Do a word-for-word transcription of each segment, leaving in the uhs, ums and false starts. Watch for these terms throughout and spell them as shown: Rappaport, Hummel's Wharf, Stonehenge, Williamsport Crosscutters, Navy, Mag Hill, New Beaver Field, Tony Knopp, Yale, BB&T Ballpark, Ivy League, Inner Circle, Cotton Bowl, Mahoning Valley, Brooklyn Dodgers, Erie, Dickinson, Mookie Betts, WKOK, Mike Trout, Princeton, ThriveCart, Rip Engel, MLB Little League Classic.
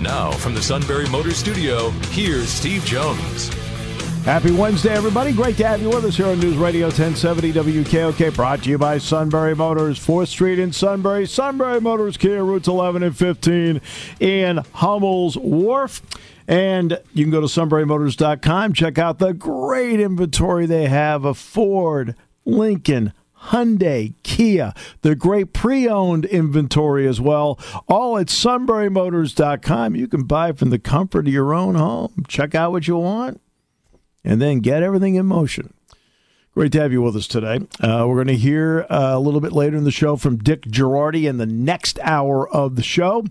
Now from the Sunbury Motors Studio, here's Steve Jones. Happy Wednesday, everybody. Great to have you with us here on News Radio ten seventy W K O K. Brought to you by Sunbury Motors, fourth Street in Sunbury. Sunbury Motors Kia, routes eleven and fifteen in Hummel's Wharf. And you can go to sunbury motors dot com. Check out the great inventory they have of Ford, Lincoln, Hyundai, Kia, the great pre-owned inventory as well, all at sunbury motors dot com. You can buy from the comfort of your own home. Check out what you want, and then get everything in motion. Great to have you with us today. Uh, we're going to hear uh, a little bit later in the show from Dick Girardi in the next hour of the show.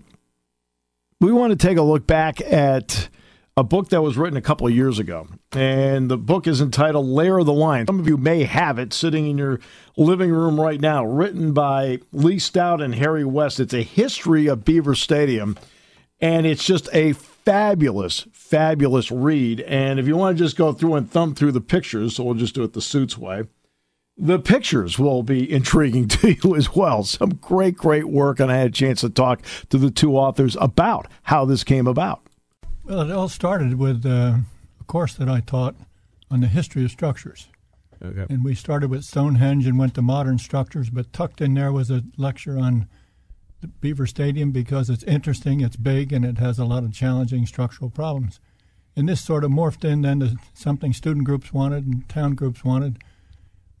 We want to take a look back at a book that was written a couple of years ago, and the book is entitled Layer of the Line. Some of you may have it sitting in your living room right now, written by Lee Stout and Harry West. It's a history of Beaver Stadium, and it's just a fabulous, fabulous read. And if you want to just go through and thumb through the pictures, so we'll just do it the Suits way, the pictures will be intriguing to you as well. Some great, great work, and I had a chance to talk to the two authors about how this came about. Well, it all started with uh, a course that I taught on the history of structures. Okay. And we started with Stonehenge and went to modern structures, but tucked in there was a lecture on the Beaver Stadium because it's interesting, it's big, and it has a lot of challenging structural problems. And this sort of morphed in then to something student groups wanted and town groups wanted.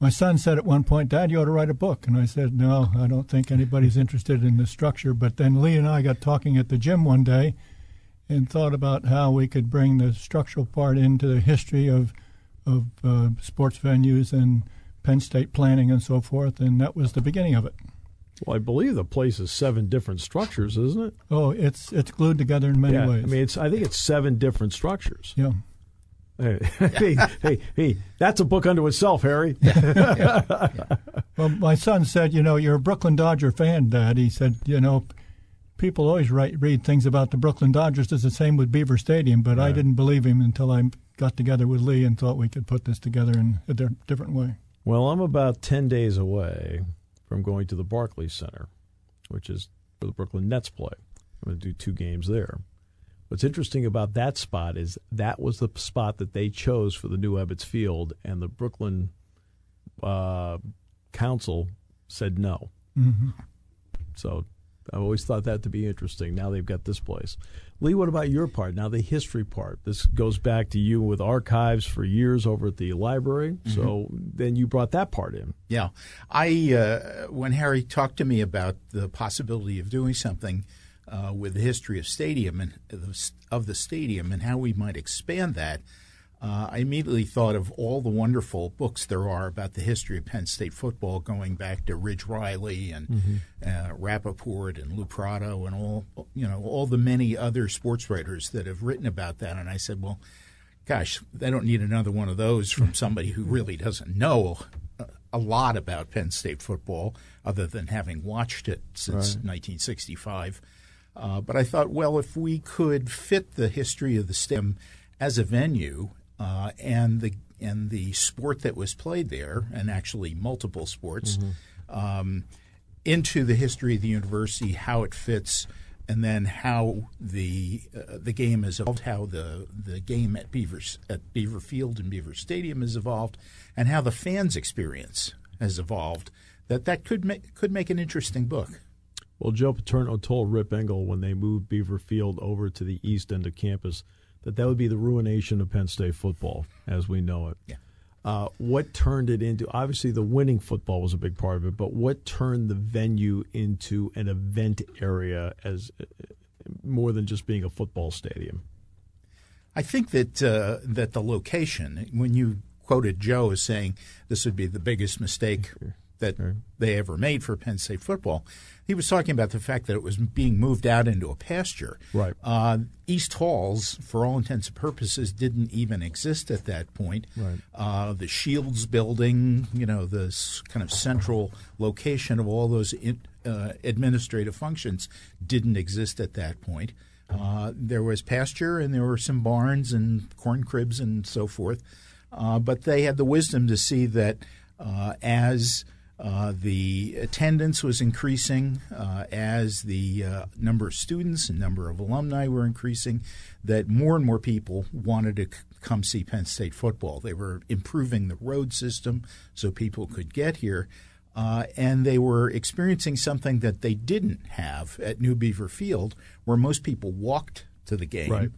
My son said at one point, "Dad, you ought to write a book." And I said, "No, I don't think anybody's interested in the structure." But then Lee and I got talking at the gym one day and thought about how we could bring the structural part into the history of of uh, sports venues and Penn State planning and so forth, and that was the beginning of it. Well, I believe the place is seven different structures, isn't it? Oh, it's it's glued together in many yeah, ways. I mean, it's I think it's seven different structures. Yeah. Hey, hey, hey, hey, that's a book unto itself, Harry. yeah. Yeah. Well, my son said, "You know, you're a Brooklyn Dodger fan, Dad." He said, "You know, people always write, read things about the Brooklyn Dodgers. It's the same with Beaver Stadium," but yeah. I didn't believe him until I got together with Lee and thought we could put this together in a different way. Well, I'm about ten days away from going to the Barclays Center, which is where the Brooklyn Nets play. I'm going to do two games there. What's interesting about that spot is that was the spot that they chose for the new Ebbets Field, and the Brooklyn uh, Council said no. Mm-hmm. So I've always thought that to be interesting. Now they've got this place. Lee, what about your part? Now the history part. This goes back to you with archives for years over at the library. Mm-hmm. So then you brought that part in. Yeah. I uh, when Harry talked to me about the possibility of doing something uh, with the history of stadium and of the stadium and how we might expand that, uh, I immediately thought of all the wonderful books there are about the history of Penn State football, going back to Ridge Riley and mm-hmm. uh, Rappaport and Lou Prado and all you know all the many other sports writers that have written about that. And I said, well, gosh, they don't need another one of those from somebody who really doesn't know a lot about Penn State football other than having watched it since right. nineteen sixty-five. Uh, but I thought, well, if we could fit the history of the stadium as a venue – Uh, and the and the sport that was played there, and actually multiple sports, mm-hmm. um, into the history of the university, how it fits, and then how the uh, the game has evolved, how the, the game at Beaver at Beaver Field and Beaver Stadium has evolved, and how the fans' experience has evolved. That that could make could make an interesting book. Well, Joe Paterno told Rip Engel when they moved Beaver Field over to the east end of campus that that would be the ruination of Penn State football as we know it. Yeah. Uh, what turned it into – obviously the winning football was a big part of it, but what turned the venue into an event area as uh, more than just being a football stadium? I think that uh, that the location, when you quoted Joe as saying this would be the biggest mistake – that right. they ever made for Penn State football. He was talking about the fact that it was being moved out into a pasture. Right. Uh, East Halls, for all intents and purposes, didn't even exist at that point. Right. Uh, the Shields building, you know, the kind of central location of all those in, uh, administrative functions didn't exist at that point. Uh, there was pasture and there were some barns and corn cribs and so forth. Uh, but they had the wisdom to see that uh, as uh, the attendance was increasing, uh, as the uh, number of students and number of alumni were increasing, that more and more people wanted to c- come see Penn State football. They were improving the road system so people could get here. Uh, and they were experiencing something that they didn't have at New Beaver Field, where most people walked to the game. Right.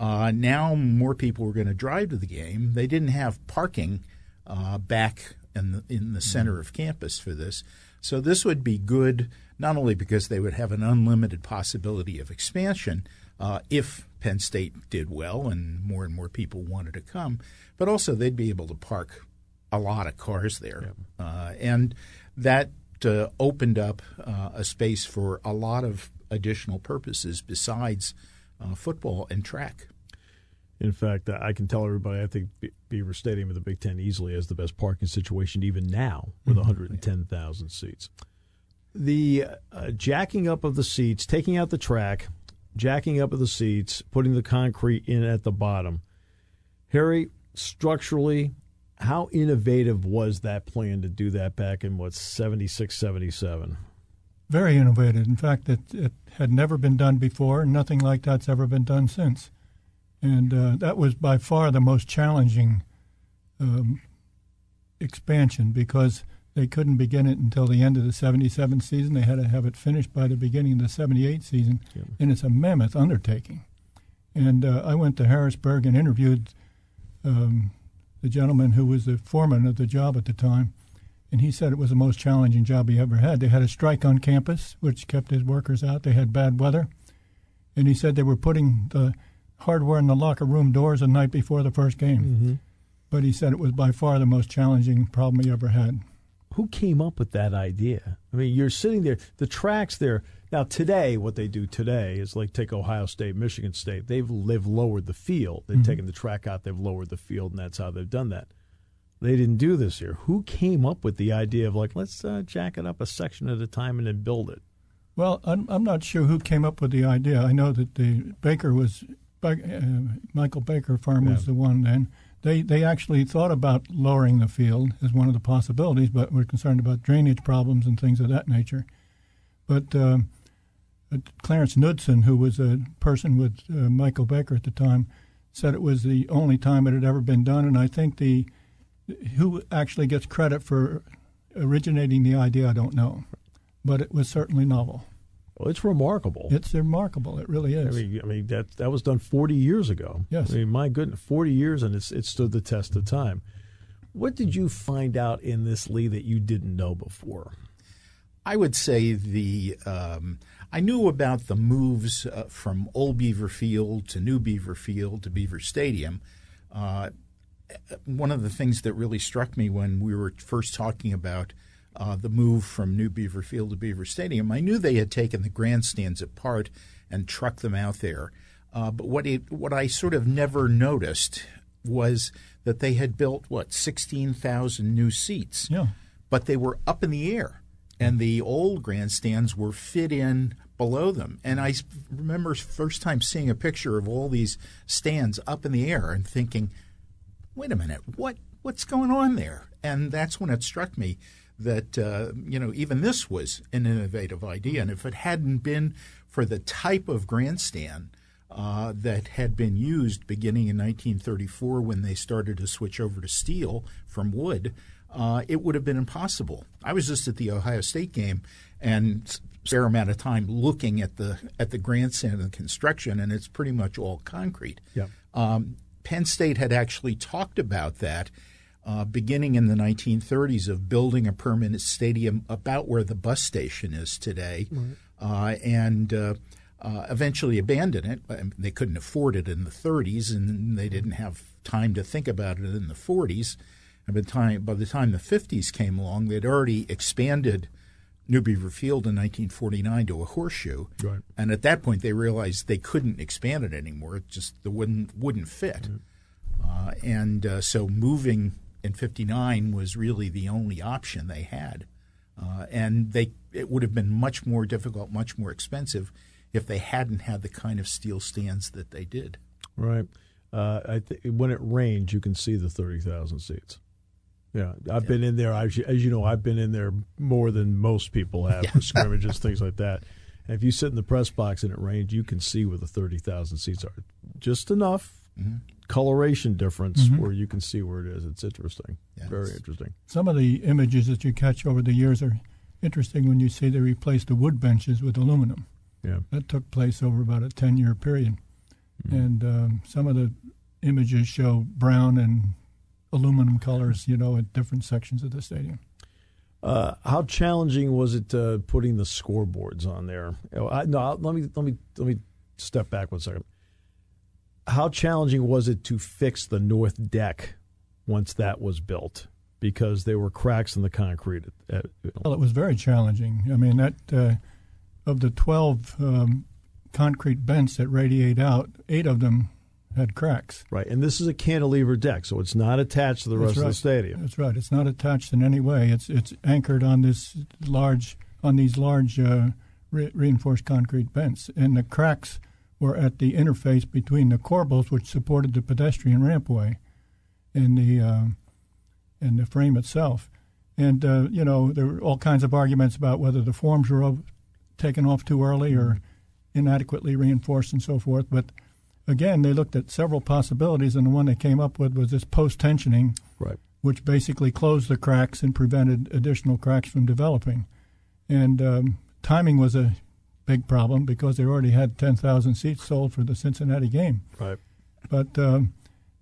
Uh, now more people were going to drive to the game. They didn't have parking uh, back in the, in the center of campus for this. So this would be good not only because they would have an unlimited possibility of expansion uh, if Penn State did well and more and more people wanted to come, but also they'd be able to park a lot of cars there. Yeah. Uh, and that uh, opened up uh, a space for a lot of additional purposes besides Uh, football and track. In fact, I can tell everybody I think Beaver Stadium in the Big Ten easily has the best parking situation even now with mm-hmm. one hundred ten thousand seats. The uh, jacking up of the seats, taking out the track, jacking up of the seats, putting the concrete in at the bottom. Harry, structurally, how innovative was that plan to do that back in, what, seventy-six, seventy-seven? Very innovative. In fact, it, it had never been done before, and nothing like that's ever been done since. And uh, that was by far the most challenging um, expansion because they couldn't begin it until the end of the seventy-seven season. They had to have it finished by the beginning of the seventy-eight season, yeah. and it's a mammoth undertaking. And uh, I went to Harrisburg and interviewed um, the gentleman who was the foreman of the job at the time. And he said it was the most challenging job he ever had. They had a strike on campus, which kept his workers out. They had bad weather. And he said they were putting the hardware in the locker room doors the night before the first game. Mm-hmm. But he said it was by far the most challenging problem he ever had. Who came up with that idea? I mean, you're sitting there. The track's there. Now, today, what they do today is like take Ohio State, Michigan State. They've, they've lowered the field. They've mm-hmm. taken the track out. They've lowered the field, and that's how they've done that. They didn't do this here. Who came up with the idea of, like, let's uh, jack it up a section at a time and then build it? Well, I'm, I'm not sure who came up with the idea. I know that the Baker was uh, – Michael Baker firm yeah. was the one then. They, they actually thought about lowering the field as one of the possibilities, but were concerned about drainage problems and things of that nature. But uh, Clarence Knudsen, who was a person with uh, Michael Baker at the time, said it was the only time it had ever been done, and I think the – who actually gets credit for originating the idea, I don't know. But it was certainly novel. Well, it's remarkable. It's remarkable. It really is. I mean, I mean that that was done forty years ago. Yes. I mean, my goodness, forty years, and it's it stood the test of time. What did you find out in this, Lee, that you didn't know before? I would say the um, I knew about the moves uh, from Old Beaver Field to New Beaver Field to Beaver Stadium. Uh One of the things that really struck me when we were first talking about uh, the move from New Beaver Field to Beaver Stadium, I knew they had taken the grandstands apart and trucked them out there. Uh, but what it, what I sort of never noticed was that they had built, what, sixteen thousand new seats. Yeah. But they were up in the air, and the old grandstands were fit in below them. And I remember first time seeing a picture of all these stands up in the air and thinking, wait a minute, what what's going on there? And that's when it struck me that, uh, you know, even this was an innovative idea. And if it hadn't been for the type of grandstand uh, that had been used beginning in nineteen thirty-four when they started to switch over to steel from wood, uh, it would have been impossible. I was just at the Ohio State game and a fair amount of time looking at the, at the grandstand and the construction, and it's pretty much all concrete. Yeah. Um, Penn State had actually talked about that uh, beginning in the nineteen thirties of building a permanent stadium about where the bus station is today, right. uh, and uh, uh, eventually abandoned it. They couldn't afford it in the thirties, and they didn't have time to think about it in the forties. And by the time, by the time the fifties came along, they'd already expanded New Beaver Field in nineteen forty-nine to a horseshoe. Right. And at that point, they realized they couldn't expand it anymore. It just the wouldn't, wouldn't fit. Mm-hmm. Uh, and uh, so moving in fifty-nine was really the only option they had. Uh, and they it would have been much more difficult, much more expensive if they hadn't had the kind of steel stands that they did. Right. Uh, I th- when it rains, you can see the thirty thousand seats. Yeah, I've yeah. been in there. I, as you know, I've been in there more than most people have yeah. for scrimmages, things like that. And if you sit in the press box and it rains, you can see where the thirty thousand seats are. Just enough mm-hmm. coloration difference mm-hmm. where you can see where it is. It's interesting. Yeah, Very it's, interesting. Some of the images that you catch over the years are interesting when you see they replaced the wood benches with aluminum. Yeah, that took place over about a ten-year period. Mm-hmm. And um, some of the images show brown and aluminum colors, you know, at different sections of the stadium. Uh, how challenging was it uh, putting the scoreboards on there? I, no, let me let me let me step back one second. How challenging was it to fix the north deck once that was built? Because there were cracks in the concrete. At, you know. Well, it was very challenging. I mean, that uh, of the twelve um, concrete vents that radiate out, eight of them had cracks. Right, and this is a cantilever deck, so it's not attached to the rest of the stadium. That's right. It's not attached in any way. It's it's anchored on this large on these large uh, re- reinforced concrete vents, and the cracks were at the interface between the corbels, which supported the pedestrian rampway, and the uh, and the frame itself. And uh, you know, there were all kinds of arguments about whether the forms were over, taken off too early or inadequately reinforced and so forth, but again, they looked at several possibilities, and the one they came up with was this post-tensioning, right, which basically closed the cracks and prevented additional cracks from developing. And um, timing was a big problem because they already had ten thousand seats sold for the Cincinnati game. Right. But um,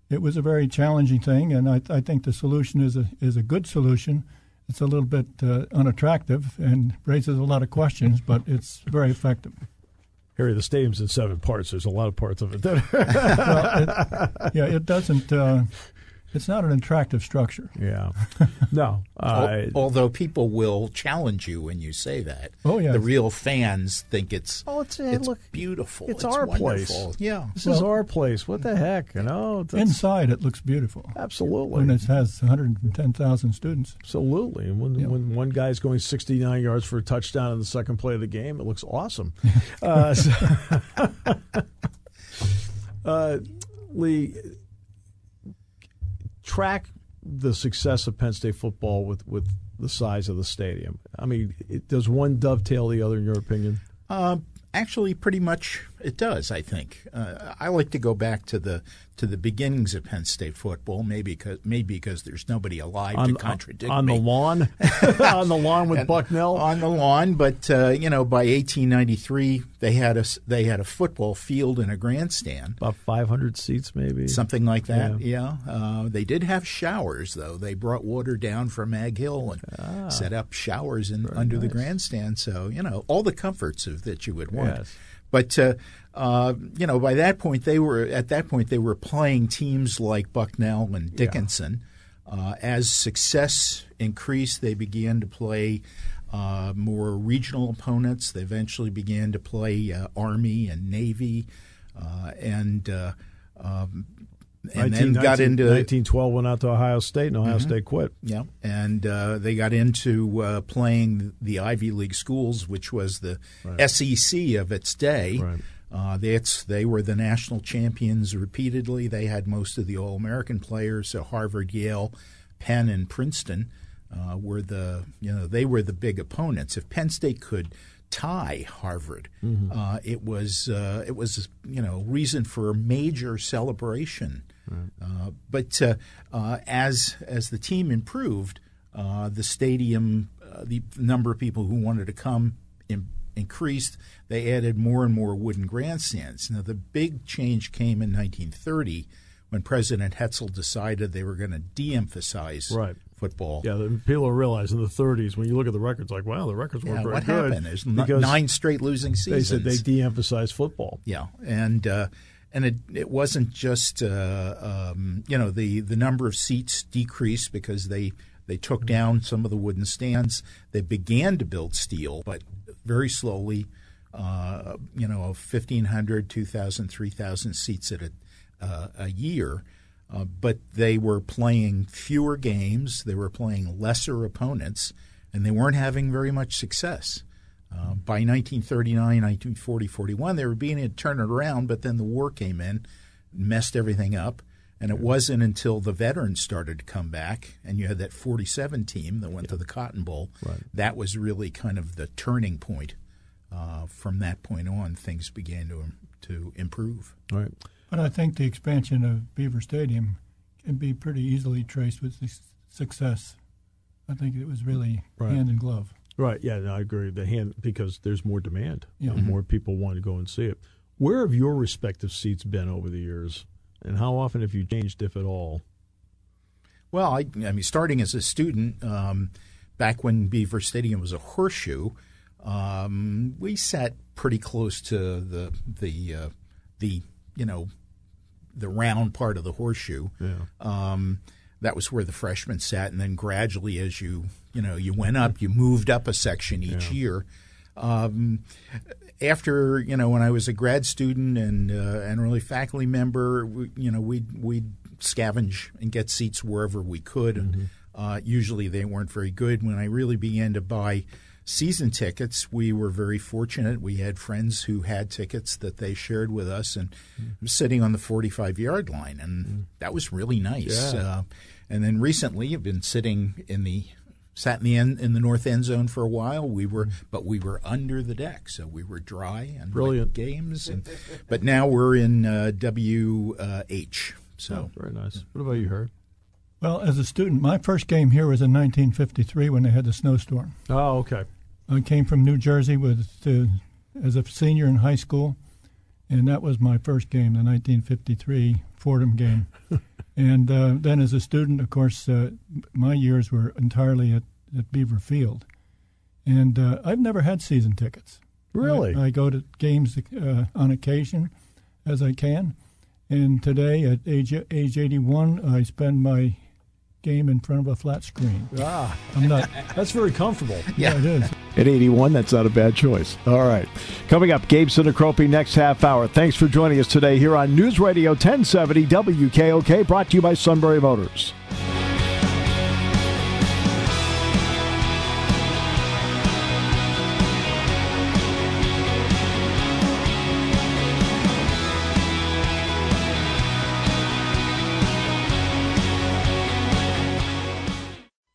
it was a very challenging thing, and I, I think the solution is a, is a good solution. It's a little bit uh, unattractive and raises a lot of questions, but it's very effective. Harry, the stadium's in seven parts. There's a lot of parts of it that are well, it, yeah, it doesn't uh, – it's not an attractive structure. Yeah. No. Uh, Al- although people will challenge you when you say that. Oh, yeah. The real fans think it's oh, it's, it's look, beautiful. It's, it's our wonderful. place. Yeah. This well, is our place. What the heck? You know, inside, it looks beautiful. Absolutely. When it has one hundred ten thousand students. Absolutely. And when, yeah. when one guy's going sixty-nine yards for a touchdown in the second play of the game, it looks awesome. uh, so uh, Lee – track the success of Penn State football with, with the size of the stadium. I mean, it, does one dovetail the other, in your opinion? Uh, actually, pretty much it does, I think. Uh, I like to go back to the to the beginnings of Penn State football, maybe because, maybe because there's nobody alive on, to contradict on, on me. On the lawn? on the lawn with and, Bucknell? On the lawn, but, uh, you know, by eighteen ninety-three, they had, a, they had a football field and a grandstand. About five hundred seats, maybe? Something like that, yeah. yeah. Uh, they did have showers, though. They brought water down from Mag Hill and ah, set up showers in, under nice. the grandstand. So, you know, all the comforts of, that you would want. Yes. But uh, uh, you know, by that point they were at that point they were playing teams like Bucknell and Dickinson. Yeah. Uh, as success increased, they began to play uh, more regional opponents. They eventually began to play uh, Army and Navy, uh, and uh, um, and then got into nineteen twelve went out to Ohio State, and Ohio mm-hmm. State quit. Yeah, and uh, they got into uh, playing the Ivy League schools, which was the right. S E C of its day. Right. Uh, that's they were the national champions repeatedly. They had most of the All-American players. So Harvard, Yale, Penn, and Princeton uh, were the you know they were the big opponents. If Penn State could tie Harvard. Mm-hmm. Uh, it was uh, it was you know reason for a major celebration. Right. Uh, but uh, uh, as as the team improved, uh, the stadium, uh, the number of people who wanted to come in, increased. They added more and more wooden grandstands. Now the big change came in nineteen thirty when President Hetzel decided they were going to de-emphasize right. football. Yeah, the, people are realizing in the thirties, when you look at the records, like, wow, the records weren't yeah, very what good. What happened? There's n- nine straight losing seasons. They said they de-emphasized football. Yeah, and uh, And it, it wasn't just, uh, um, you know, the, the number of seats decreased because they, they took down some of the wooden stands. They began to build steel, but very slowly, uh, you know, fifteen hundred, two thousand, three thousand seats at a, uh, a year. Uh, but they were playing fewer games. They were playing lesser opponents, and they weren't having very much success. Uh, by nineteen thirty-nine, nineteen forty, forty-one, they were beginning to turn it around, but then the war came in, messed everything up, and it wasn't until the veterans started to come back, and you had that forty-seven team that went yeah. to the Cotton Bowl. Right. That was really kind of the turning point. Uh, from that point on, things began to to improve. Right. But I think the expansion of Beaver Stadium can be pretty easily traced with success. I think it was really right. hand in glove. Right, yeah, no, I agree. The hand, because there's more demand. Yeah. Mm-hmm. More people want to go and see it. Where have your respective seats been over the years, and how often have you changed, if at all? Well, I, I mean, starting as a student, um, back when Beaver Stadium was a horseshoe, um, we sat pretty close to the the uh, the you know the round part of the horseshoe. Yeah. Um, that was where the freshmen sat, and then gradually, as you you know you went up, you moved up a section each yeah. year. Um, after you know, when I was a grad student and uh, and really faculty member, we, you know, we we'd scavenge and get seats wherever we could, and mm-hmm. uh, usually they weren't very good. When I really began to buy season tickets, we were very fortunate. We had friends who had tickets that they shared with us, and mm. sitting on the forty-five-yard line, and mm. that was really nice. Yeah. Uh, and then recently, I've been sitting in the sat in the end, in the north end zone for a while. We were, mm. but we were under the deck, so we were dry and brilliant games. And but now we're in uh, W H. Uh, so oh, very nice. What about you, Herb? Well, as a student, my first game here was in nineteen fifty-three when they had the snowstorm. Oh, okay. I came from New Jersey with to, as a senior in high school, and that was my first game, the nineteen fifty-three Fordham game. And uh, then as a student, of course, uh, my years were entirely at, at Beaver Field. And uh, I've never had season tickets. Really? I, I go to games uh, on occasion as I can. And today, at age, age eighty-one, I spend my game in front of a flat screen. Ah, I'm not. That's very comfortable. Yeah. Yeah, it is. At eighty-one, that's not a bad choice. All right. Coming up, Gabe Sinicropi next half hour. Thanks for joining us today here on News Radio ten seventy W K O K, brought to you by Sunbury Motors.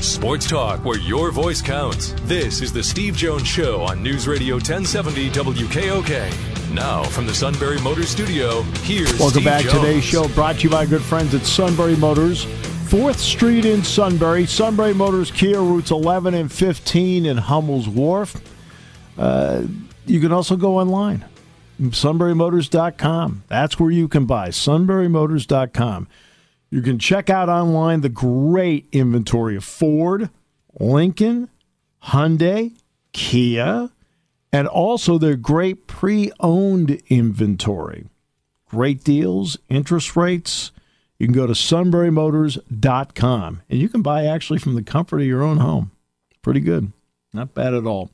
Sports talk where your voice counts. This is the Steve Jones Show on News Radio ten seventy W K O K. Now from the Sunbury Motors Studio, here's Steve Jones. Welcome back. Today's show brought to you by good friends at Sunbury Motors, fourth Street in Sunbury. Sunbury Motors Kia, routes eleven and fifteen in Hummel's Wharf. Uh, you can also go online, sunbury motors dot com. That's where you can buy, sunbury motors dot com. You can check out online the great inventory of Ford, Lincoln, Hyundai, Kia, and also their great pre-owned inventory. Great deals, interest rates. You can go to sunbury motors dot com, and you can buy actually from the comfort of your own home. Pretty good. Not bad at all.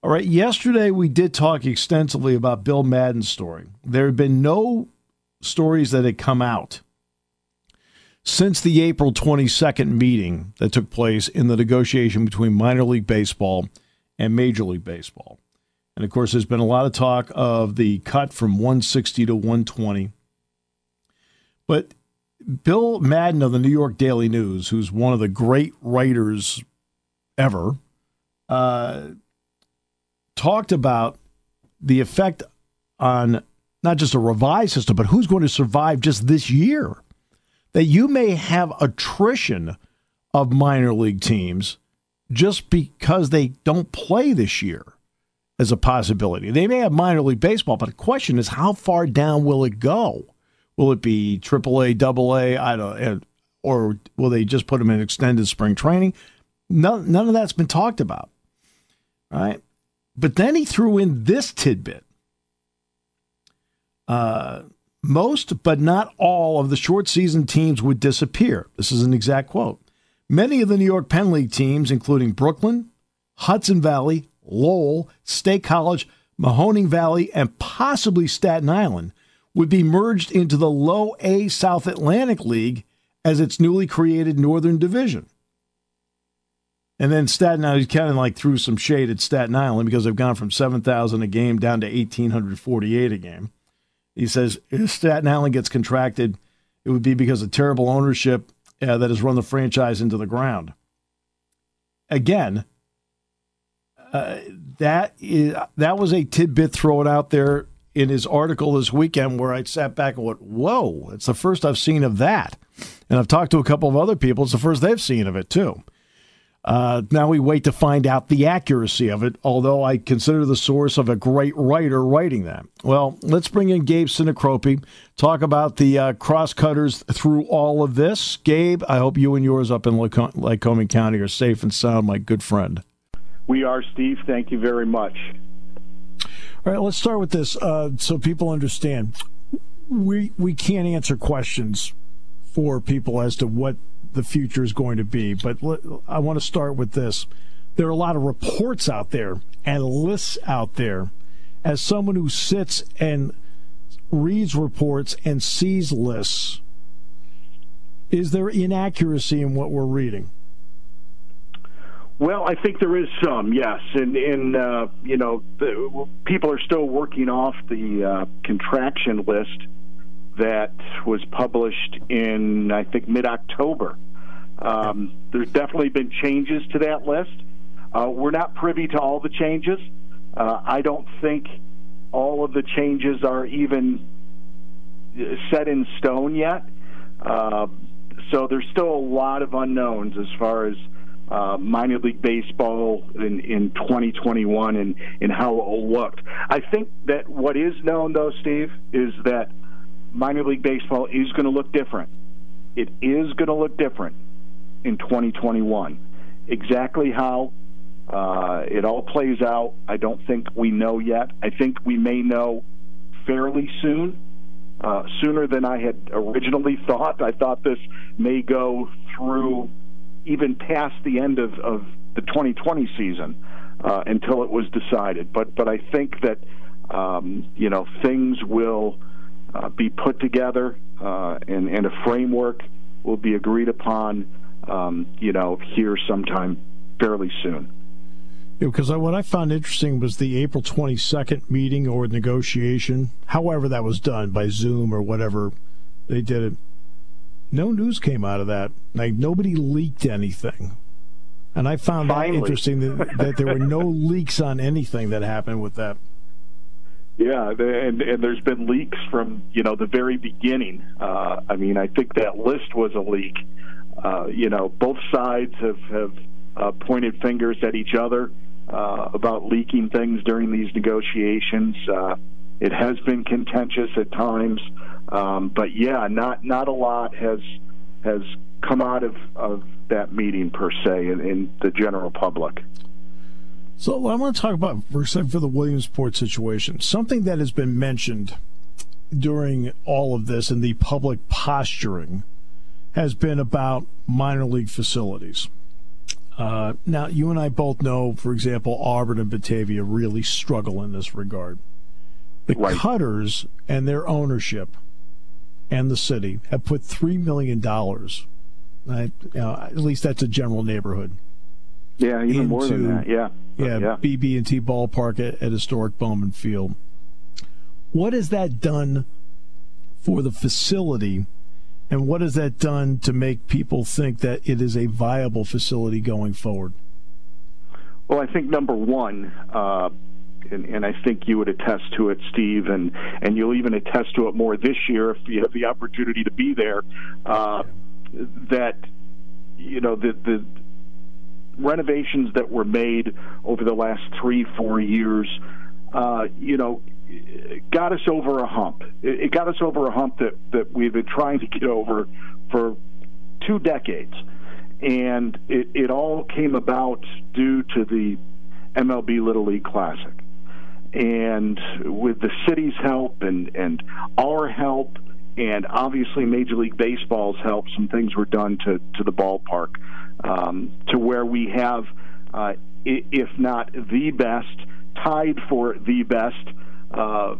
All right, yesterday we did talk extensively about Bill Madden's story. There have been no stories that had come out since the April twenty-second meeting that took place in the negotiation between minor league baseball and Major League Baseball. And, of course, there's been a lot of talk of the cut from one sixty to one twenty. But Bill Madden of the New York Daily News, who's one of the great writers ever, uh, talked about the effect on not just a revised system, but who's going to survive just this year. That you may have attrition of minor league teams just because they don't play this year as a possibility. They may have minor league baseball, but the question is how far down will it go? Will it be triple A, double A, I don't, or will they just put them in extended spring training? None, none of that's been talked about, right? But then he threw in this tidbit. Uh, most, but not all, of the short season teams would disappear. This is an exact quote. Many of the New York Penn League teams, including Brooklyn, Hudson Valley, Lowell, State College, Mahoning Valley, and possibly Staten Island, would be merged into the Low A South Atlantic League as its newly created Northern Division. And then Staten Island, he kind of like threw some shade at Staten Island because they've gone from seven thousand a game down to one thousand eight hundred forty-eight a game. He says, if Staten Island gets contracted, it would be because of terrible ownership uh, that has run the franchise into the ground. Again, Uh, that is that was a tidbit thrown out there in his article this weekend where I sat back and went, whoa, it's the first I've seen of that. And I've talked to a couple of other people. It's the first they've seen of it, too. Uh, now we wait to find out the accuracy of it, although I consider the source of a great writer writing that. Well, let's bring in Gabe Sinicropi, talk about the uh, crosscutters through all of this. Gabe, I hope you and yours up in Lycom- Lycoming County are safe and sound, my good friend. We are, Steve. Thank you very much. All right, let's start with this uh, so people understand. We we can't answer questions for people as to what the future is going to be, but let, I want to start with this. There are a lot of reports out there and lists out there. As someone who sits and reads reports and sees lists, is there inaccuracy in what we're reading? Well, I think there is some, yes, and, and uh, you know, the, people are still working off the uh, contraction list that was published in, I think, mid-October. Um, there's definitely been changes to that list. Uh, we're not privy to all the changes. Uh, I don't think all of the changes are even set in stone yet. Uh, so there's still a lot of unknowns as far as Uh, minor league baseball in, in twenty twenty-one and, and how it looked. I think that what is known, though, Steve, is that minor league baseball is going to look different. It is going to look different in twenty twenty-one. Exactly how uh, it all plays out, I don't think we know yet. I think we may know fairly soon, uh, sooner than I had originally thought. I thought this may go through even past the end of, of the twenty twenty season uh, until it was decided. But but I think that, um, you know, things will uh, be put together uh, and, and a framework will be agreed upon, um, you know, here sometime fairly soon. Yeah, because I, what I found interesting was the April twenty-second meeting or negotiation, however that was done, by Zoom or whatever they did it. No news came out of that. Like, nobody leaked anything. And I found that Finally. interesting that, that there were no leaks on anything that happened with that. Yeah, and, and there's been leaks from, you know, the very beginning. Uh, I mean, I think that list was a leak. Uh, you know, both sides have, have uh, pointed fingers at each other uh, about leaking things during these negotiations. Uh, it has been contentious at times. Um, but yeah, not not a lot has has come out of, of that meeting per se in, in the general public. So I want to talk about for a second for the Williamsport situation, something that has been mentioned during all of this in the public posturing has been about minor league facilities. Uh, now, you and I both know, for example, Auburn and Batavia really struggle in this regard. The right. Cutters and their ownership and the city have put three million dollars, I, you know, at least that's a general neighborhood. Yeah, even into, more than that, yeah. Yeah, yeah. B B and T Ballpark at, at historic Bowman Field. What has that done for the facility, and what has that done to make people think that it is a viable facility going forward? Well, I think, number one, uh, and, and I think you would attest to it, Steve, and, and you'll even attest to it more this year if you have the opportunity to be there, uh, that, you know, the, the renovations that were made over the last three, four years, uh, you know, it got us over a hump. It got us over a hump that, that we've been trying to get over for two decades. And it, it all came about due to the M L B Little League Classic. And with the city's help and, and our help, and obviously Major League Baseball's help, some things were done to, to the ballpark, um, to where we have, uh, if not the best, tied for the best Uh,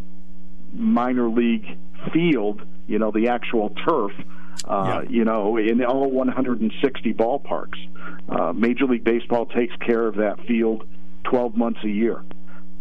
minor league field, you know, the actual turf, uh, yeah. you know, in all one hundred sixty ballparks. Uh, Major League Baseball takes care of that field twelve months a year.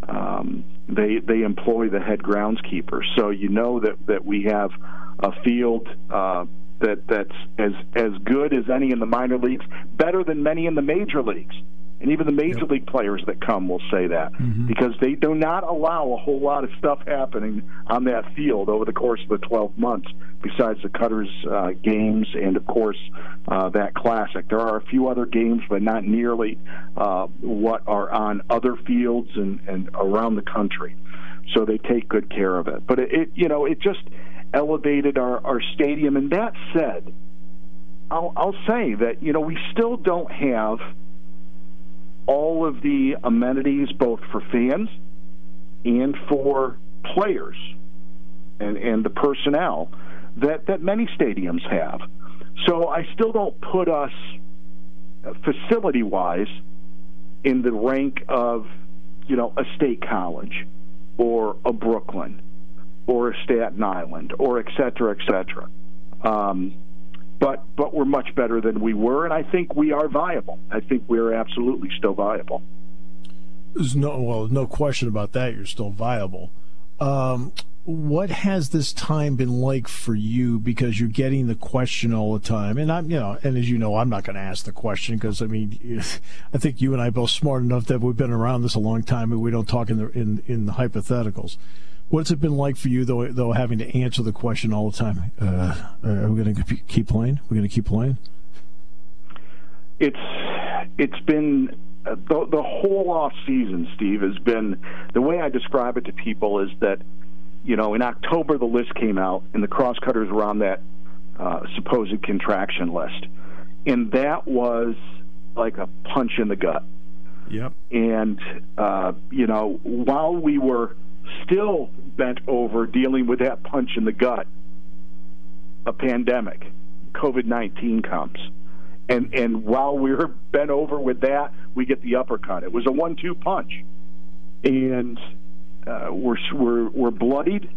Um, they they employ the head groundskeeper, so you know that, that we have a field uh, that that's as as good as any in the minor leagues, better than many in the major leagues. And even the major yep. league players that come will say that mm-hmm. because they do not allow a whole lot of stuff happening on that field over the course of the twelve months besides the Cutters uh, games and, of course, uh, that classic. There are a few other games, but not nearly uh, what are on other fields and, and around the country. So they take good care of it. But, it, it you know, it just elevated our, our stadium. And that said, I'll, I'll say that, you know, we still don't have – all of the amenities, both for fans and for players and, and the personnel that, that many stadiums have. So I still don't put us, facility-wise, in the rank of, you know, a State College or a Brooklyn or a Staten Island or et cetera, et cetera. Um, But but we're much better than we were, and I think we are viable. I think we are absolutely still viable. There's no well, no question about that. You're still viable. Um, what has this time been like for you? Because you're getting the question all the time, and I'm you know, and as you know, I'm not going to ask the question because I mean, I think you and I are both smart enough that we've been around this a long time, and we don't talk in the in in the hypotheticals. What's it been like for you, though, though having to answer the question all the time? Uh, are we going to keep playing? We're going to keep playing? It's it's been uh, the, the whole off season, Steve, has been the way I describe it to people is that, you know, in October the list came out and the Crosscutters were on that uh, supposed contraction list, and that was like a punch in the gut. Yep. And uh, you know, while we were still bent over dealing with that punch in the gut, a pandemic, covid nineteen comes. And and while we're bent over with that, we get the uppercut. It was a one two punch. And uh, we're we're we're bloodied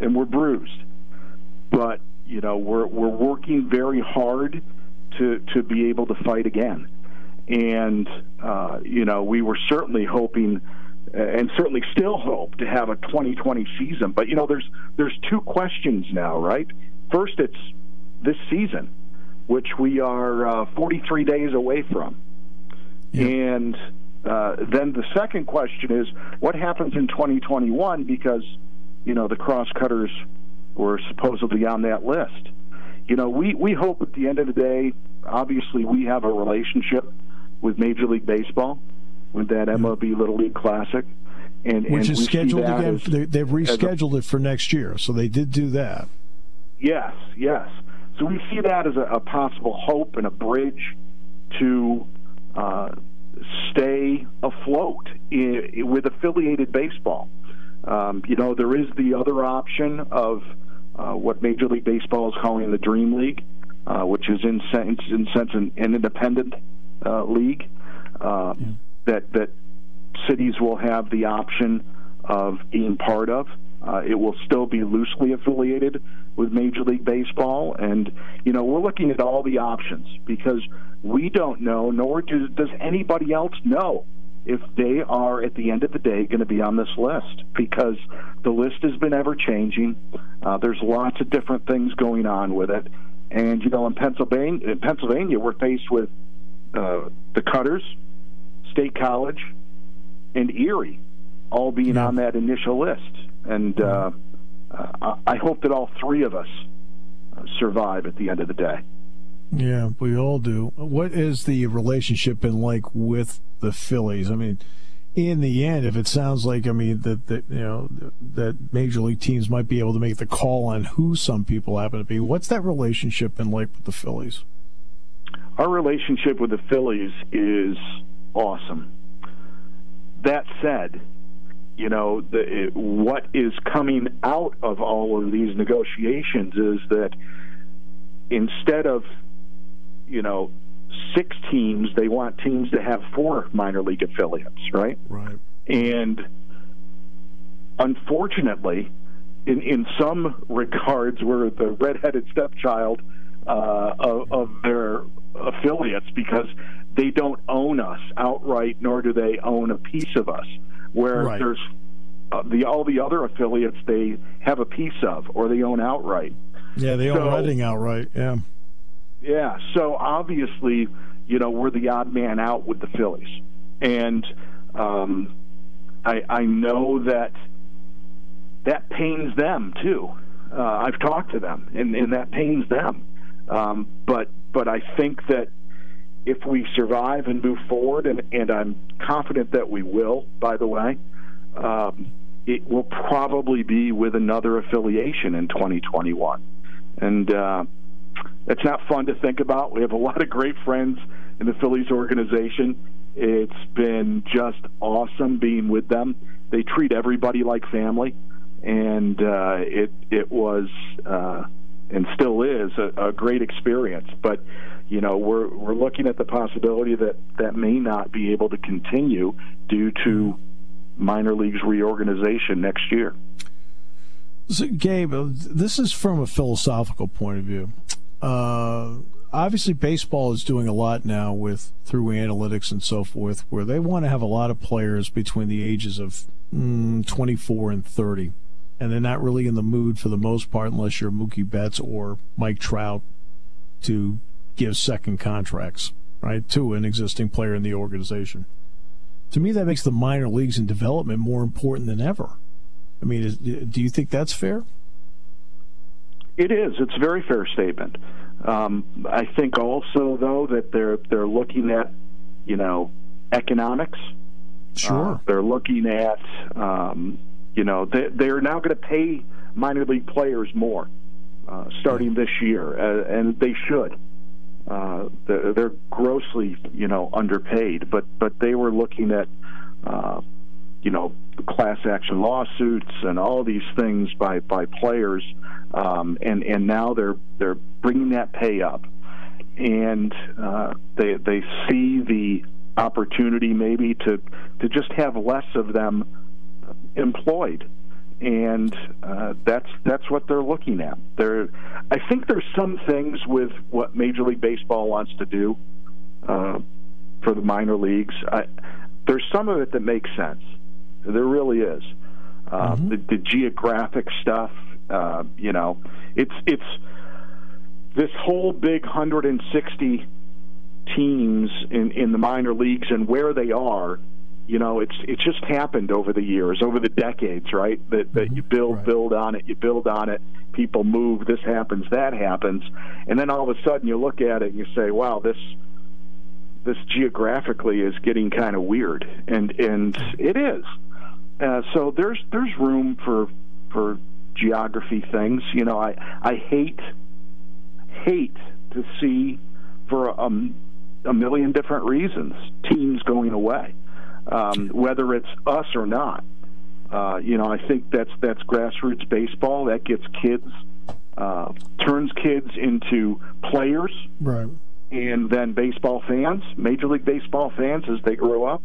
and we're bruised. But, you know, we're we're working very hard to to be able to fight again. And uh, you know, we were certainly hoping and certainly still hope to have a twenty twenty season. But, you know, there's there's two questions now, right? First, it's this season, which we are uh, forty-three days away from. Yeah. And uh, then the second question is, what happens in twenty twenty-one? Because, you know, the Crosscutters were supposedly on that list. You know, we, we hope at the end of the day, obviously we have a relationship with Major League Baseball, with that M L B Little League Classic. And, Which and is scheduled again. As, they've rescheduled a, it for next year, so they did do that. Yes, yes. So we see that as a, a possible hope and a bridge to uh, stay afloat in, in, with affiliated baseball. Um, you know, there is the other option of uh, what Major League Baseball is calling the Dream League, uh, which is in sense, in sense an, an independent uh, league, uh, yeah. that that cities will have the option of being part of. Uh, it will still be loosely affiliated with Major League Baseball. And, you know, we're looking at all the options because we don't know, nor do, does anybody else know, if they are, at the end of the day, going to be on this list, because the list has been ever-changing. Uh, there's lots of different things going on with it. And, you know, in Pennsylvania, in Pennsylvania we're faced with uh, the Cutters, State College, and Erie all being yeah. on that initial list. And uh, uh, I hope that all three of us survive at the end of the day. Yeah, we all do. What has the relationship been like with the Phillies? I mean, in the end, if it sounds like, I mean, that, that you know, that major league teams might be able to make the call on who some people happen to be, what's that relationship been like with the Phillies? Our relationship with the Phillies is awesome. That said, you know, the, it, what is coming out of all of these negotiations is that instead of, you know, six teams, they want teams to have four minor league affiliates, right? Right. And unfortunately, in, in some regards, we're the redheaded stepchild uh, of, of their affiliates because they don't own us outright, nor do they own a piece of us. Where right. there's uh, the all the other affiliates they have a piece of, or they own outright. Yeah, they own so, Reading outright, yeah. Yeah, so obviously, you know, we're the odd man out with the Phillies. And um, I, I know that that pains them, too. Uh, I've talked to them, and, and that pains them. Um, but but I think that if we survive and move forward, and, and I'm confident that we will, by the way, um, it will probably be with another affiliation in twenty twenty-one. And uh, it's not fun to think about. We have a lot of great friends in the Phillies organization. It's been just awesome being with them. They treat everybody like family, and uh, it, it was uh, and still is a, a great experience. But you know, we're we're looking at the possibility that that may not be able to continue due to minor leagues reorganization next year. So, Gabe, this is from a philosophical point of view. Uh, obviously, baseball is doing a lot now with through analytics and so forth, where they want to have a lot of players between the ages of mm, twenty-four and thirty, and they're not really in the mood for the most part, unless you're Mookie Betts or Mike Trout, to give second contracts, right, to an existing player in the organization. To me, that makes the minor leagues and development more important than ever. I mean, is, do you think that's fair? It is. It's a very fair statement. Um, I think also, though, that they're they're looking at, you know, economics. Sure. Uh, they're looking at, um, you know, they, they're now going to pay minor league players more uh, starting this year, uh, and they should. Uh, they're grossly, you know, underpaid, but, but they were looking at, uh, you know, class action lawsuits and all these things by, by players, um, and, and now they're they're bringing that pay up, and uh, they they see the opportunity maybe to to just have less of them employed, and uh, that's that's what they're looking at. There, I think there's some things with what Major League Baseball wants to do uh, for the minor leagues. I, there's some of it that makes sense. There really is. Uh, mm-hmm. the, the geographic stuff, uh, you know, it's it's this whole big one hundred sixty teams in, in the minor leagues and where they are. You know, it's it's just happened over the years, over the decades, right? That that you build, right. build on it, you build on it. People move. This happens, that happens, and then all of a sudden you look at it and you say, "Wow, this this geographically is getting kind of weird," and and it is. Uh, so there's there's room for for geography things. You know, I I hate hate to see for a, a million different reasons teams going away. Um, whether it's us or not, uh, you know, I think that's that's grassroots baseball that gets kids uh, turns kids into players, right, and then baseball fans, Major League Baseball fans as they grow up.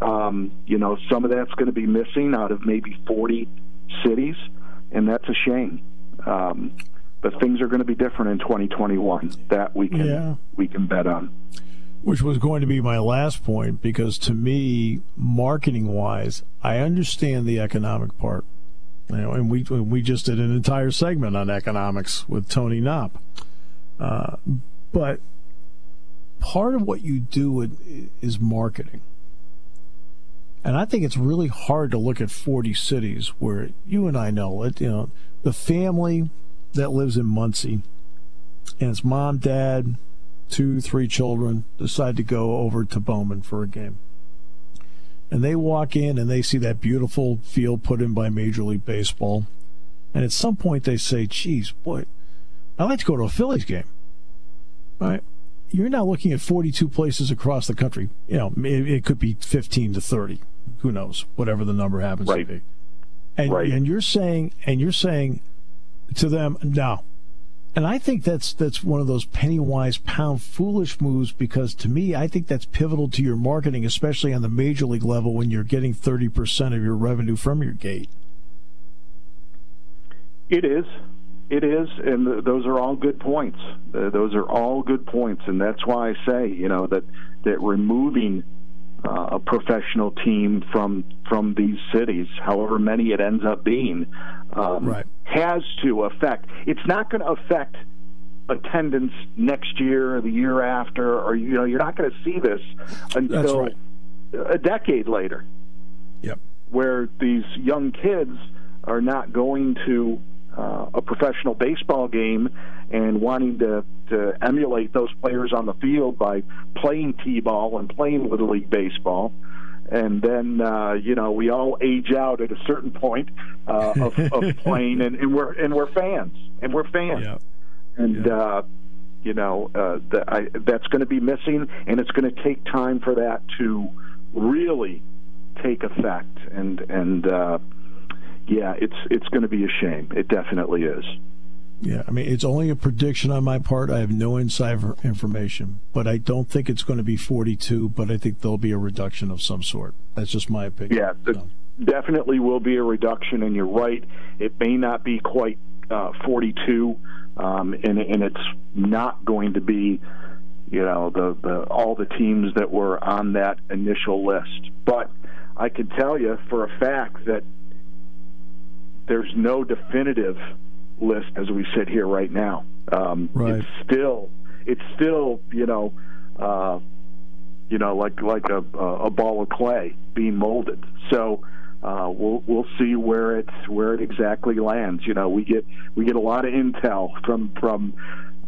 Um, you know, some of that's going to be missing out of maybe forty cities, and that's a shame. Um, but things are going to be different in twenty twenty-one. That we can yeah. we can bet on. Which was going to be my last point, because to me, marketing-wise, I understand the economic part. You know, and we we just did an entire segment on economics with Tony Knopp. Uh, but part of what you do is marketing. And I think it's really hard to look at forty cities where you and I know it. You know, the family that lives in Muncie, and it's mom, dad, two, three children, decide to go over to Bowman for a game. And they walk in and they see that beautiful field put in by Major League Baseball. And at some point they say, geez, boy, I'd like to go to a Phillies game. All right. You're now looking at forty-two places across the country. You know, it, it could be fifteen to thirty. Who knows? Whatever the number happens right. to be. And, right. and you're saying, and you're saying to them, no. And I think that's that's one of those penny-wise, pound-foolish moves, because to me, I think that's pivotal to your marketing, especially on the major league level when you're getting thirty percent of your revenue from your gate. It is. It is, and th- those are all good points. Uh, those are all good points, and that's why I say, you know, that, that removing uh, a professional team from from these cities, however many it ends up being, um, right. has to affect. It's not going to affect attendance next year or the year after, or, you know, you're not going to see this until right. a decade later. Yep. Where these young kids are not going to Uh, a professional baseball game and wanting to, to emulate those players on the field by playing t-ball and playing Little League Baseball. And then, uh, you know, we all age out at a certain point uh, of, of playing, and, and we're and we're fans, and we're fans. Yeah. And, yeah. Uh, you know, uh, the, I, that's going to be missing, and it's going to take time for that to really take effect. And, and uh Yeah, it's it's going to be a shame. It definitely is. Yeah, I mean, it's only a prediction on my part. I have no inside information, but I don't think it's going to be forty-two, but I think there'll be a reduction of some sort. That's just my opinion. Yeah, there so. definitely will be a reduction, and you're right. It may not be quite uh, forty-two, um, and, and it's not going to be, you know, the, the all the teams that were on that initial list. But I can tell you for a fact that there's no definitive list as we sit here right now. Um, right. It's still, it's still, you know, uh, you know, like like a, a ball of clay being molded. So uh, we'll we'll see where it's where it exactly lands. You know, we get we get a lot of intel from from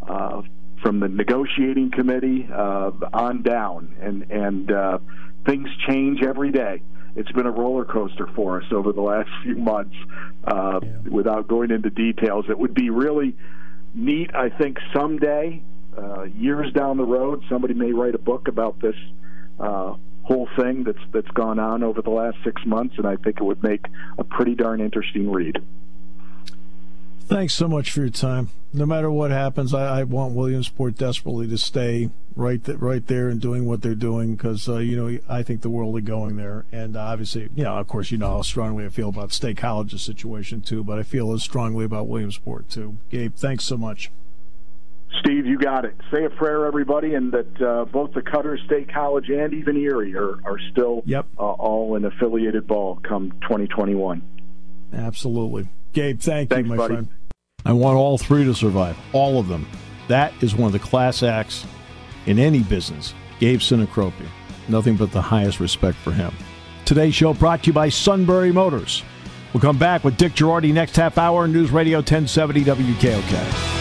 uh, from the negotiating committee uh, on down, and and uh, things change every day. It's been a roller coaster for us over the last few months, uh, yeah. without going into details. It would be really neat, I think, someday, uh, years down the road, somebody may write a book about this uh, whole thing that's that's gone on over the last six months, and I think it would make a pretty darn interesting read. Thanks so much for your time. No matter what happens, I, I want Williamsport desperately to stay right, th- right there and doing what they're doing, because, uh, you know, I think the world is going there. And uh, obviously, you know, of course, you know how strongly I feel about State College's situation, too, but I feel as strongly about Williamsport, too. Gabe, thanks so much. Steve, you got it. Say a prayer, everybody, and that uh, both the Cutters, State College, and even Erie are, are still yep. uh, all in affiliated ball come twenty twenty-one. Absolutely. Gabe, thank Thanks, you, my buddy. friend. I want all three to survive, all of them. That is one of the class acts in any business. Gabe Sinicropi, nothing but the highest respect for him. Today's show brought to you by Sunbury Motors. We'll come back with Dick Girardi next half hour, News Radio ten seventy W K O K.